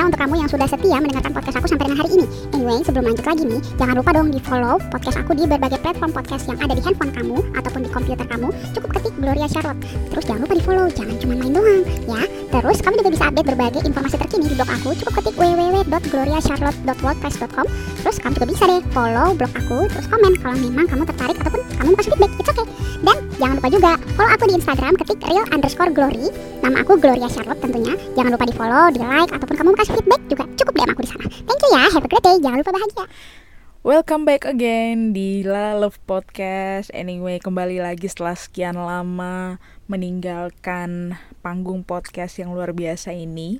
ya untuk kamu yang sudah setia mendengarkan podcast aku sampai dengan hari ini. Anyway, sebelum lanjut lagi nih, jangan lupa dong di follow podcast aku di berbagai platform podcast yang ada di handphone kamu ataupun di komputer kamu. Cukup ketik Gloria Charlotte. Terus jangan lupa di follow, jangan cuma main doang ya. Terus kamu juga bisa update berbagai informasi terkini di blog aku. Cukup ketik www.gloriacharlotte.wordpress.com. Terus kamu juga bisa deh follow blog aku, terus komen kalau memang kamu tertarik ataupun kamu kasih feedback, it's okay. Dan jangan lupa juga follow aku di Instagram, ketik real_glory. Nama aku Gloria Charlotte tentunya. Jangan lupa di-follow, di-like ataupun kamu kasih feedback juga cukup DM aku di sana. Thank you ya. Have a great day. Jangan lupa bahagia. Welcome back again di Lala Love Podcast. Anyway, kembali lagi setelah sekian lama meninggalkan panggung podcast yang luar biasa ini.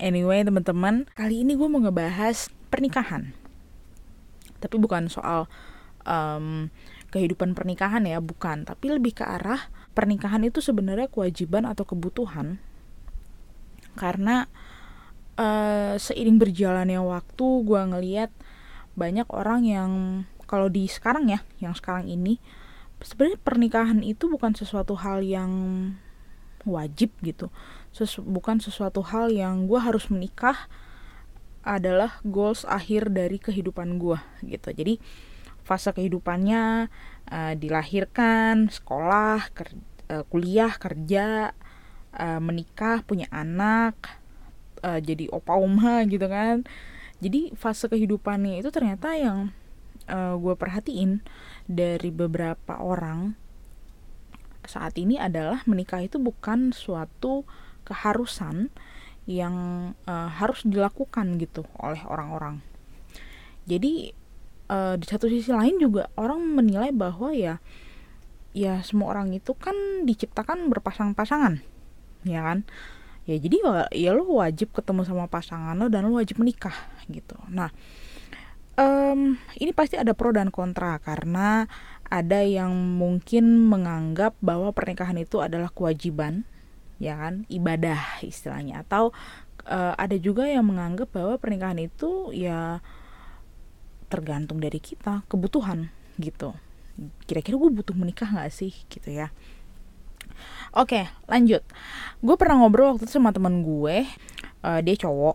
Anyway, teman-teman, kali ini gue mau ngebahas pernikahan. Tapi bukan soal kehidupan pernikahan ya, bukan, tapi lebih ke arah pernikahan itu sebenarnya kewajiban atau kebutuhan. Karena seiring berjalannya waktu gue ngelihat banyak orang yang kalau di sekarang ya, yang sekarang ini sebenarnya pernikahan itu bukan sesuatu hal yang wajib gitu. Bukan sesuatu hal yang gue harus menikah adalah goals akhir dari kehidupan gue gitu. Jadi fase kehidupannya dilahirkan, sekolah, kuliah, kerja, menikah, punya anak, jadi opa oma gitu kan. Jadi fase kehidupannya itu ternyata yang gue perhatiin dari beberapa orang saat ini adalah menikah itu bukan suatu keharusan yang harus dilakukan gitu oleh orang-orang. Jadi di satu sisi lain juga orang menilai bahwa ya semua orang itu kan diciptakan berpasang-pasangan, ya kan? Ya jadi ya lo wajib ketemu sama pasangan lo dan lo wajib menikah gitu. Nah, ini pasti ada pro dan kontra karena ada yang mungkin menganggap bahwa pernikahan itu adalah kewajiban, ya kan? Ibadah istilahnya. Atau ada juga yang menganggap bahwa pernikahan itu ya tergantung dari kita, kebutuhan gitu. Kira-kira gue butuh menikah gak sih gitu ya. Oke, lanjut. Gue pernah ngobrol waktu itu sama teman gue, dia cowok.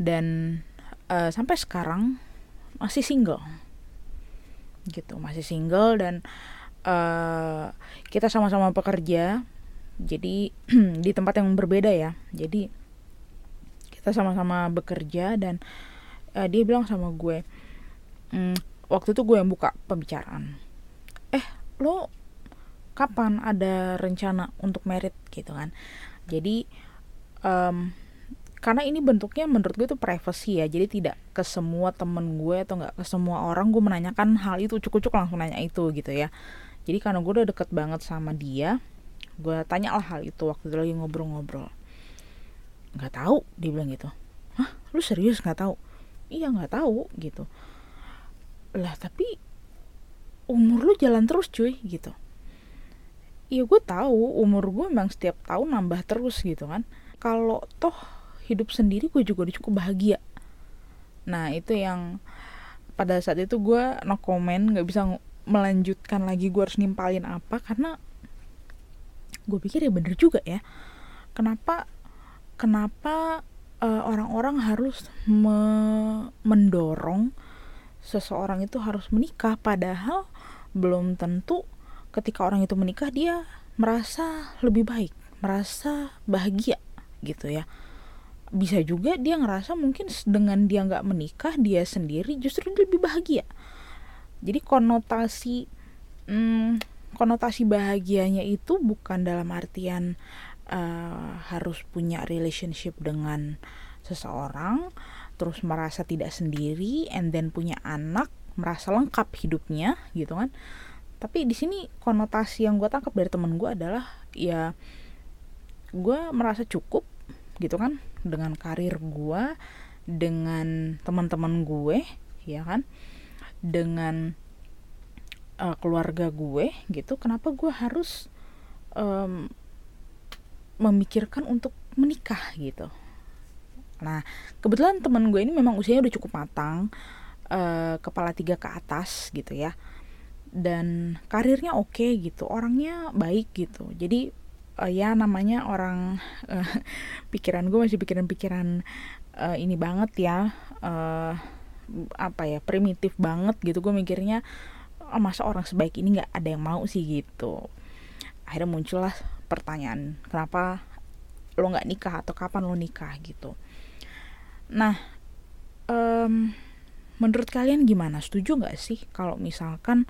Dan sampai sekarang masih single gitu, masih single. Dan kita sama-sama pekerja, jadi di tempat yang berbeda ya. Jadi kita sama-sama bekerja dan dia bilang sama gue, waktu itu gue yang buka pembicaraan, lo kapan ada rencana untuk married gitu kan. Jadi karena ini bentuknya menurut gue itu privacy ya, jadi tidak ke semua temen gue atau gak ke semua orang gue menanyakan hal itu, cukup-cukup langsung nanya itu gitu ya. Jadi karena gue udah deket banget sama dia, gue tanyalah hal itu waktu itu lagi ngobrol-ngobrol. Gak tahu, dia bilang gitu. Hah, lu serius gak tahu? Iya nggak tahu gitu lah, tapi umur lu jalan terus cuy gitu. Iya gue tahu, umur gue memang setiap tahun nambah terus gitu kan. Kalau toh hidup sendiri gue juga udah cukup bahagia. Nah itu yang pada saat itu gue no comment, nggak bisa melanjutkan lagi, gue harus nimpalin apa karena gue pikir ya bener juga ya. Kenapa orang-orang harus mendorong seseorang itu harus menikah, padahal belum tentu ketika orang itu menikah dia merasa lebih baik, merasa bahagia gitu ya. Bisa juga dia ngerasa mungkin dengan dia gak menikah dia sendiri justru dia lebih bahagia. Jadi konotasi bahagianya itu bukan dalam artian harus punya relationship dengan seseorang, terus merasa tidak sendiri, and then punya anak, merasa lengkap hidupnya gitu kan. Tapi di sini konotasi yang gue tangkap dari temen gue adalah ya gue merasa cukup gitu kan dengan karir gue, dengan teman-teman gue, ya kan, dengan keluarga gue gitu. Kenapa gue harus memikirkan untuk menikah gitu. Nah kebetulan teman gue ini memang usianya udah cukup matang, kepala 3 ke atas gitu ya, dan karirnya oke gitu, orangnya baik gitu. Jadi ya namanya orang pikiran gue masih pikiran-pikiran ini banget ya, apa ya, primitif banget gitu. Gue mikirnya masa orang sebaik ini nggak ada yang mau sih gitu. Akhirnya muncullah pertanyaan, kenapa lo nggak nikah atau kapan lo nikah gitu. Nah, menurut kalian gimana? Setuju nggak sih kalau misalkan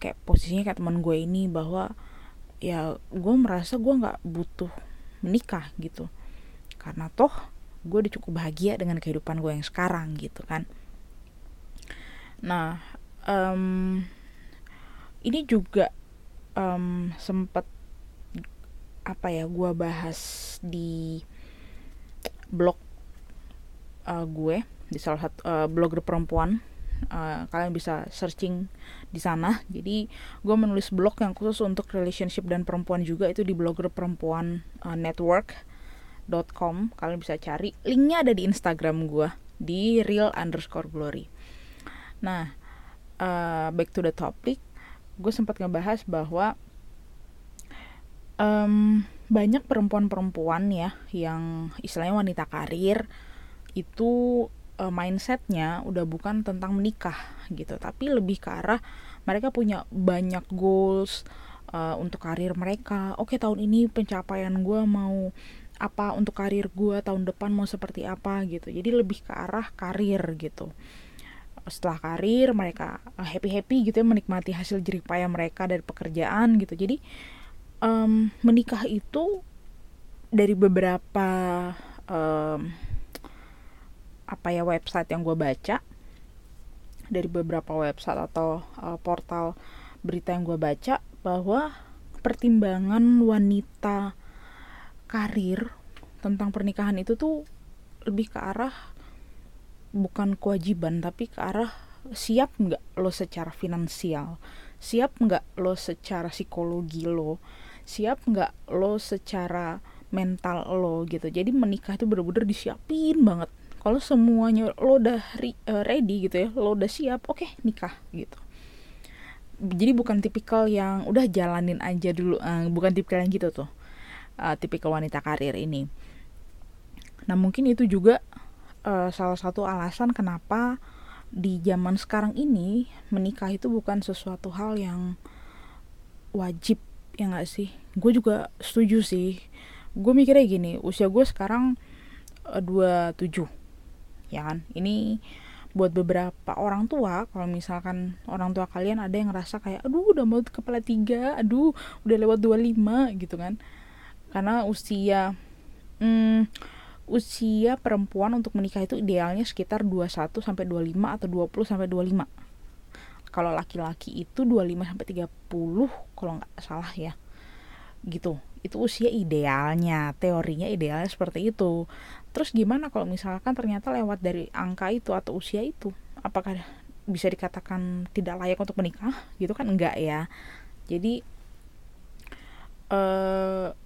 kayak posisinya kayak teman gue ini, bahwa ya gue merasa gue nggak butuh menikah gitu, karena toh gue udah cukup bahagia dengan kehidupan gue yang sekarang gitu kan. Nah, ini juga sempet gue bahas di blog gue, di salah satu blogger perempuan. Kalian bisa searching di sana. Jadi gue menulis blog yang khusus untuk relationship dan perempuan juga, itu di bloggerperempuannetwork.com. Kalian bisa cari, linknya ada di Instagram gue, di real_glory. Nah, back to the topic, gue sempat ngebahas bahwa banyak perempuan-perempuan ya yang istilahnya wanita karir itu mindsetnya udah bukan tentang menikah gitu, tapi lebih ke arah mereka punya banyak goals untuk karir mereka. Oke, tahun ini pencapaian gue mau apa, untuk karir gue tahun depan mau seperti apa gitu. Jadi lebih ke arah karir gitu. Setelah karir mereka happy-happy gitu ya, menikmati hasil jerih payah mereka dari pekerjaan gitu. Jadi menikah itu dari beberapa website yang gue baca, dari beberapa website atau portal berita yang gue baca, bahwa pertimbangan wanita karir tentang pernikahan itu tuh lebih ke arah bukan kewajiban, tapi ke arah siap nggak lo secara finansial, siap nggak lo secara psikologi lo, siap nggak lo secara mental lo gitu. Jadi menikah itu bener-bener disiapin banget. Kalau semuanya lo udah ready gitu ya, lo udah siap, oke, nikah gitu. Jadi bukan tipikal yang udah jalanin aja dulu, bukan tipikal yang gitu tuh, tipikal wanita karir ini. Nah, mungkin itu juga salah satu alasan kenapa di zaman sekarang ini menikah itu bukan sesuatu hal yang wajib, ya nggak sih? Gue juga setuju sih. Gue mikirnya gini, usia gue sekarang 27, ya kan? Ini buat beberapa orang tua, kalau misalkan orang tua kalian ada yang ngerasa kayak, aduh udah mau kepala 3, aduh udah lewat 25 gitu kan? Karena usia perempuan untuk menikah itu idealnya sekitar 21 sampai 25 atau 20 sampai 25. Kalau laki-laki itu 25 sampai 30 kalau enggak salah ya. Gitu. Itu usia idealnya, teorinya idealnya seperti itu. Terus gimana kalau misalkan ternyata lewat dari angka itu atau usia itu? Apakah bisa dikatakan tidak layak untuk menikah? Gitu kan enggak ya. Jadi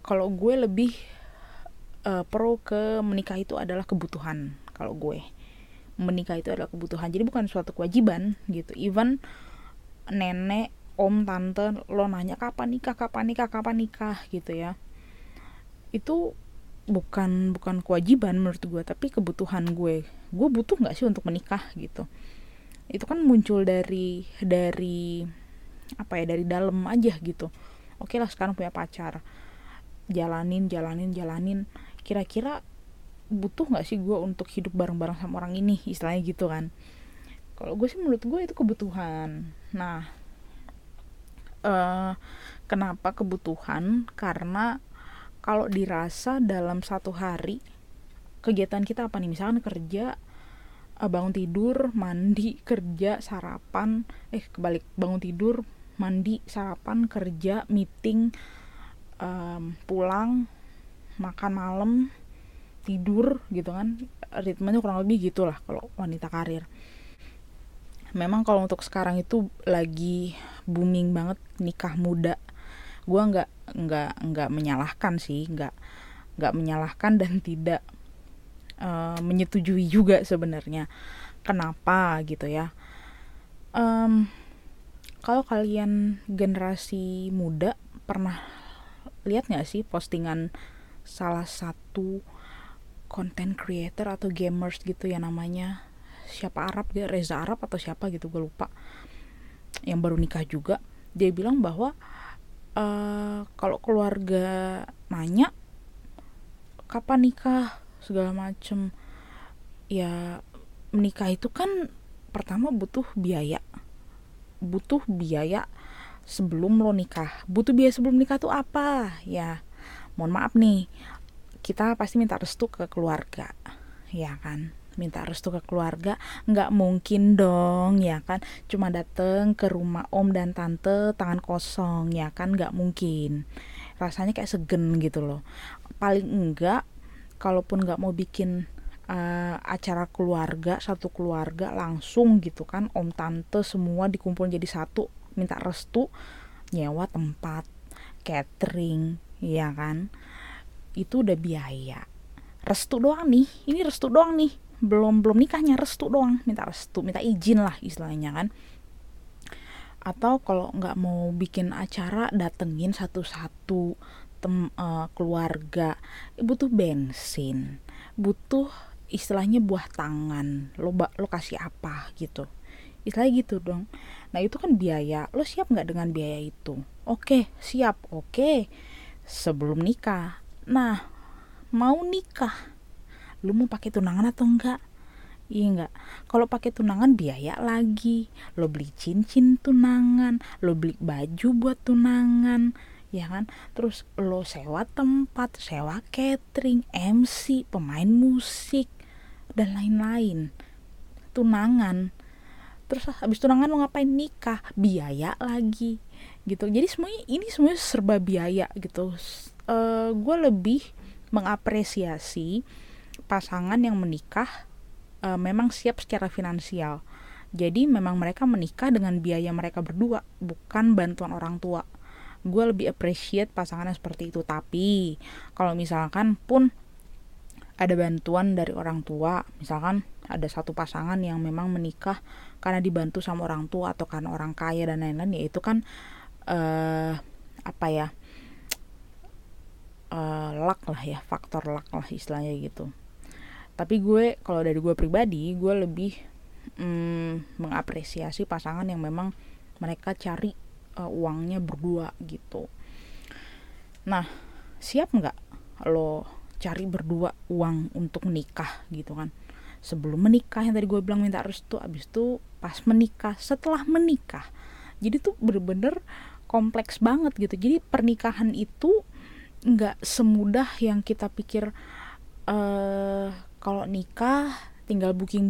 kalau gue lebih pro ke menikah itu adalah kebutuhan. Kalau gue, menikah itu adalah kebutuhan, jadi bukan suatu kewajiban gitu. Even nenek, om, tante lo nanya kapan nikah gitu ya, itu bukan kewajiban menurut gue, tapi kebutuhan gue. Gue butuh nggak sih untuk menikah gitu? Itu kan muncul dari dalam aja gitu. Oke lah, sekarang punya pacar, jalanin, kira-kira butuh nggak sih gue untuk hidup bareng-bareng sama orang ini, istilahnya gitu kan. Kalau gue sih, menurut gue itu kebutuhan. Nah, kenapa kebutuhan? Karena kalau dirasa dalam satu hari kegiatan kita apa nih, misalkan kerja, bangun tidur, mandi, kerja, sarapan, kebalik, bangun tidur, mandi, sarapan, kerja, meeting, pulang, makan malam, tidur gitu kan. Ritmenya kurang lebih gitulah kalau wanita karir. Memang kalau untuk sekarang itu lagi booming banget nikah muda. Gue nggak menyalahkan sih, nggak menyalahkan dan tidak menyetujui juga sebenarnya. Kenapa gitu ya? Kalau kalian generasi muda pernah lihat nggak sih postingan salah satu content creator atau gamers gitu ya, namanya siapa Arab ya, Reza Arab atau siapa gitu gue lupa, yang baru nikah juga. Dia bilang bahwa kalau keluarga nanya kapan nikah segala macem, ya menikah itu kan pertama butuh biaya sebelum lo nikah. Butuh biaya sebelum nikah tuh apa ya? Mohon maaf nih, kita pasti minta restu ke keluarga, ya kan? Minta restu ke keluarga, nggak mungkin dong, ya kan? Cuma dateng ke rumah om dan tante tangan kosong, ya kan? Nggak mungkin. Rasanya kayak segen gitu loh. Paling enggak, kalaupun nggak mau bikin acara keluarga, satu keluarga langsung gitu kan, om tante semua dikumpul jadi satu, minta restu, nyewa tempat, catering, ya kan? Itu udah biaya. Restu doang nih, ini restu doang nih, belum nikahnya, restu doang, minta restu, minta izin lah istilahnya kan. Atau kalau nggak mau bikin acara, datengin satu-satu keluarga, butuh bensin, butuh istilahnya buah tangan, lo kasih apa gitu, istilahnya gitu dong. Nah itu kan biaya, lo siap nggak dengan biaya itu? Oke, siap, oke, sebelum nikah. Nah mau nikah, lu mau pakai tunangan atau enggak? Iya enggak. Kalau pakai tunangan biaya lagi. Lo beli cincin tunangan, lo beli baju buat tunangan, ya kan? Terus lo sewa tempat, sewa catering, MC, pemain musik dan lain-lain. Tunangan. Terus habis tunangan lo ngapain? Nikah, biaya lagi. Gitu. Jadi semuanya ini semuanya serba biaya gitu. Gue lebih mengapresiasi pasangan yang menikah memang siap secara finansial. Jadi memang mereka menikah dengan biaya mereka berdua, bukan bantuan orang tua. Gue lebih appreciate pasangan yang seperti itu. Tapi kalau misalkan pun ada bantuan dari orang tua, misalkan ada satu pasangan yang memang menikah karena dibantu sama orang tua atau karena orang kaya dan lain-lain, ya itu kan luck lah ya, faktor luck lah istilahnya gitu. Tapi gue, kalau dari gue pribadi, gue lebih mengapresiasi pasangan yang memang mereka cari uangnya berdua gitu. Nah, siap nggak lo cari berdua uang untuk menikah gitu kan? Sebelum menikah yang tadi gue bilang minta restu, abis itu pas menikah, setelah menikah. Jadi tuh bener-bener kompleks banget gitu. Jadi pernikahan itu nggak semudah yang kita pikir. Kalau nikah tinggal booking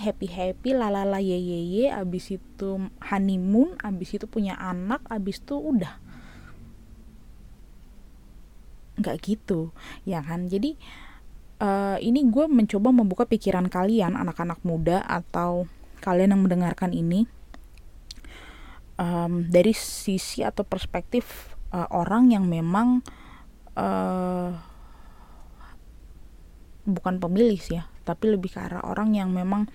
happy lalala yeyeye, abis itu honeymoon, abis itu punya anak, abis itu udah. Nggak gitu ya kan? Jadi ini gue mencoba membuka pikiran kalian anak-anak muda atau kalian yang mendengarkan ini dari sisi atau perspektif orang yang memang bukan pemilih sih ya, tapi lebih ke arah orang yang memang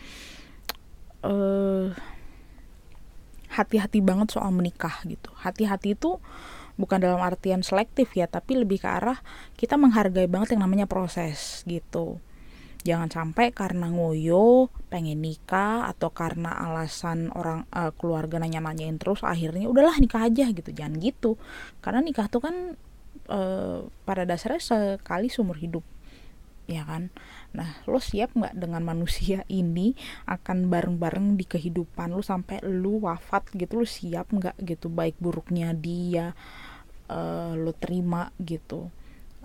hati-hati banget soal menikah gitu. Hati-hati itu bukan dalam artian selektif ya, tapi lebih ke arah kita menghargai banget yang namanya proses gitu. Jangan sampai karena ngoyo pengen nikah atau karena alasan orang keluarga nanya-nanyain terus akhirnya udahlah nikah aja gitu. Jangan gitu, karena nikah tuh kan pada dasarnya sekali seumur hidup, ya kan? Nah, lo siap nggak dengan manusia ini akan bareng-bareng di kehidupan lo sampai lo wafat gitu? Lo siap nggak gitu? Baik buruknya dia lo terima gitu.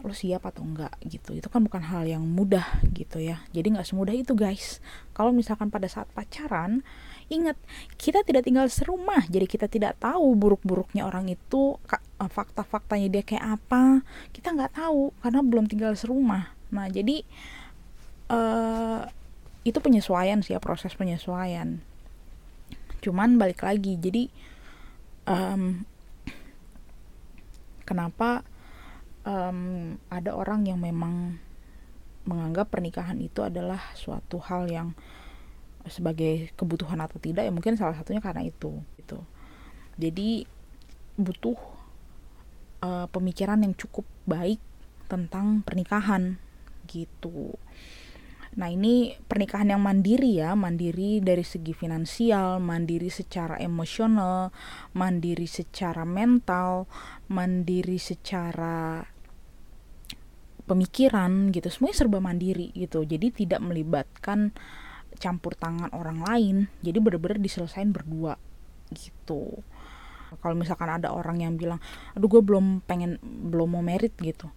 Lo siap atau enggak gitu? Itu kan bukan hal yang mudah gitu ya. Jadi nggak semudah itu guys. Kalau misalkan pada saat pacaran, ingat, kita tidak tinggal serumah, jadi kita tidak tahu buruk-buruknya orang itu, fakta-faktanya dia kayak apa, kita nggak tahu karena belum tinggal serumah. Nah jadi itu penyesuaian sih ya, proses penyesuaian. Cuman balik lagi, jadi kenapa ada orang yang memang menganggap pernikahan itu adalah suatu hal yang sebagai kebutuhan atau tidak, ya mungkin salah satunya karena itu gitu. Jadi butuh pemikiran yang cukup baik tentang pernikahan gitu. Nah, ini pernikahan yang mandiri ya, mandiri dari segi finansial, mandiri secara emosional, mandiri secara mental, mandiri secara pemikiran gitu. Semuanya serba mandiri gitu. Jadi tidak melibatkan campur tangan orang lain. Jadi benar-benar diselesain berdua gitu. Kalau misalkan ada orang yang bilang, "Aduh, gue belum mau married gitu."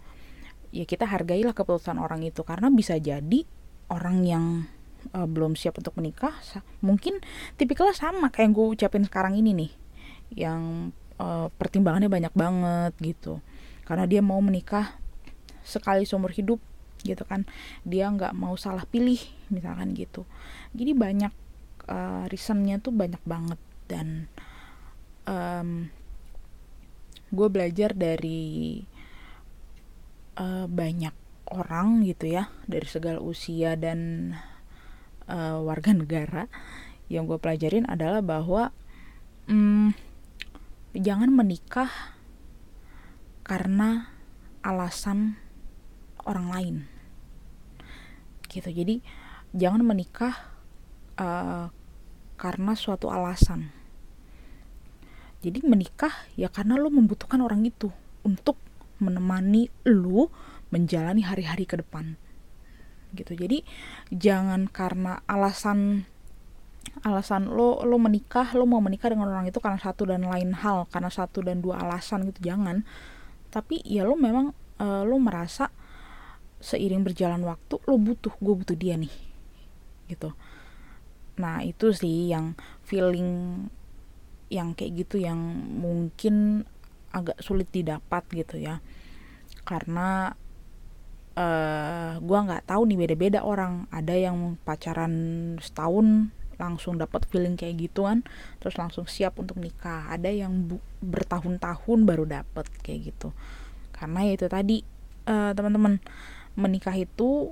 Ya kita hargailah keputusan orang itu, karena bisa jadi orang yang belum siap untuk menikah mungkin tipikalnya sama kayak yang gue ucapin sekarang ini nih, yang pertimbangannya banyak banget gitu, karena dia mau menikah sekali seumur hidup gitu kan, dia nggak mau salah pilih misalkan gitu. Jadi banyak reasonnya tuh banyak banget, dan gue belajar dari banyak orang gitu ya, dari segala usia dan warga negara. Yang gue pelajarin adalah bahwa jangan menikah karena alasan orang lain gitu. Jadi jangan menikah karena suatu alasan. Jadi menikah ya karena lo membutuhkan orang itu untuk menemani lo menjalani hari-hari ke depan gitu. Jadi jangan karena alasan lo menikah, lo mau menikah dengan orang itu karena satu dan lain hal, karena satu dan dua alasan gitu, jangan. Tapi ya lo memang lo merasa seiring berjalan waktu lo butuh, gue butuh dia nih gitu. Nah itu sih yang feeling yang kayak gitu yang mungkin agak sulit didapat gitu ya, karena gue nggak tahu nih, beda-beda orang. Ada yang pacaran setahun langsung dapat feeling kayak gituan, terus langsung siap untuk nikah. Ada yang bertahun-tahun baru dapat kayak gitu. Karena ya itu tadi teman-teman, menikah itu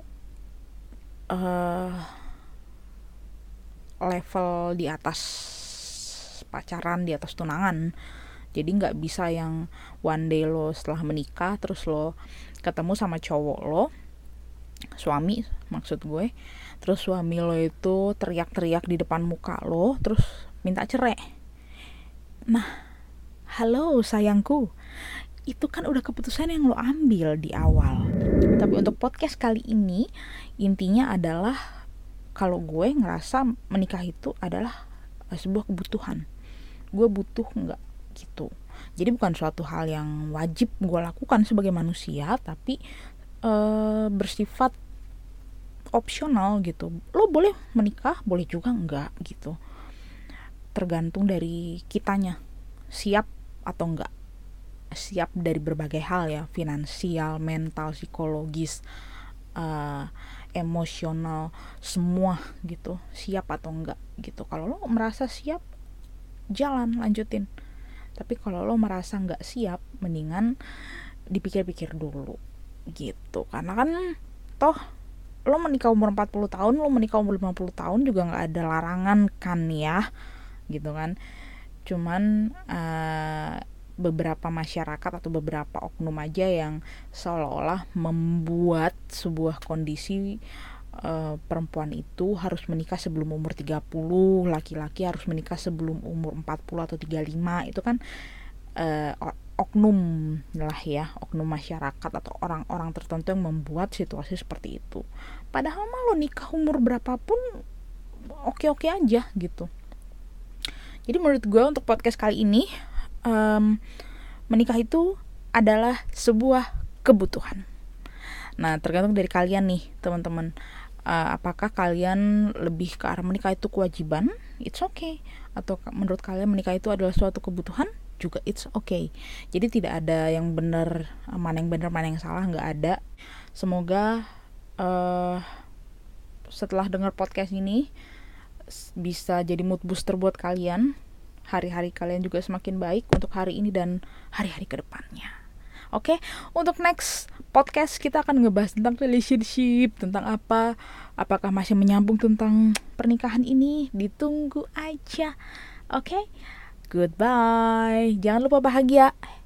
level di atas pacaran, di atas tunangan. Jadi nggak bisa yang one day lo setelah menikah terus lo ketemu sama cowok lo, suami maksud gue, terus suami lo itu teriak-teriak di depan muka lo terus minta cerai. Nah, halo sayangku, itu kan udah keputusan yang lo ambil di awal. Tapi untuk podcast kali ini intinya adalah, kalau gue ngerasa menikah itu adalah sebuah kebutuhan. Gue butuh nggak gitu. Jadi bukan suatu hal yang wajib gue lakukan sebagai manusia, tapi bersifat opsional gitu. Lo boleh menikah, boleh juga enggak gitu. Tergantung dari kitanya, siap atau enggak. Siap dari berbagai hal ya, finansial, mental, psikologis, emosional, semua gitu. Siap atau enggak gitu. Kalau lo merasa siap, jalan, lanjutin. Tapi kalau lo merasa nggak siap, mendingan dipikir-pikir dulu gitu. Karena kan toh lo menikah umur 40 tahun, lo menikah umur 50 tahun juga nggak ada larangan kan ya gitu kan. Cuman beberapa masyarakat atau beberapa oknum aja yang seolah-olah membuat sebuah kondisi perempuan itu harus menikah sebelum umur 30, laki-laki harus menikah sebelum umur 40 atau 35. Itu kan oknum lah ya, oknum masyarakat atau orang-orang tertentu yang membuat situasi seperti itu. Padahal mah lo nikah umur berapapun oke-oke aja gitu. Jadi menurut gue untuk podcast kali ini, menikah itu adalah sebuah kebutuhan. Nah tergantung dari kalian nih teman-teman, apakah kalian lebih ke arah menikah itu kewajiban, it's okay, atau menurut kalian menikah itu adalah suatu kebutuhan, juga it's okay. Jadi tidak ada yang benar, mana yang benar mana yang salah, nggak ada. Semoga setelah dengar podcast ini bisa jadi mood booster buat kalian, hari-hari kalian juga semakin baik untuk hari ini dan hari-hari kedepannya. Oke, untuk next podcast kita akan ngebahas tentang relationship, tentang apa, apakah masih menyambung tentang pernikahan ini, ditunggu aja. Oke, goodbye, jangan lupa bahagia.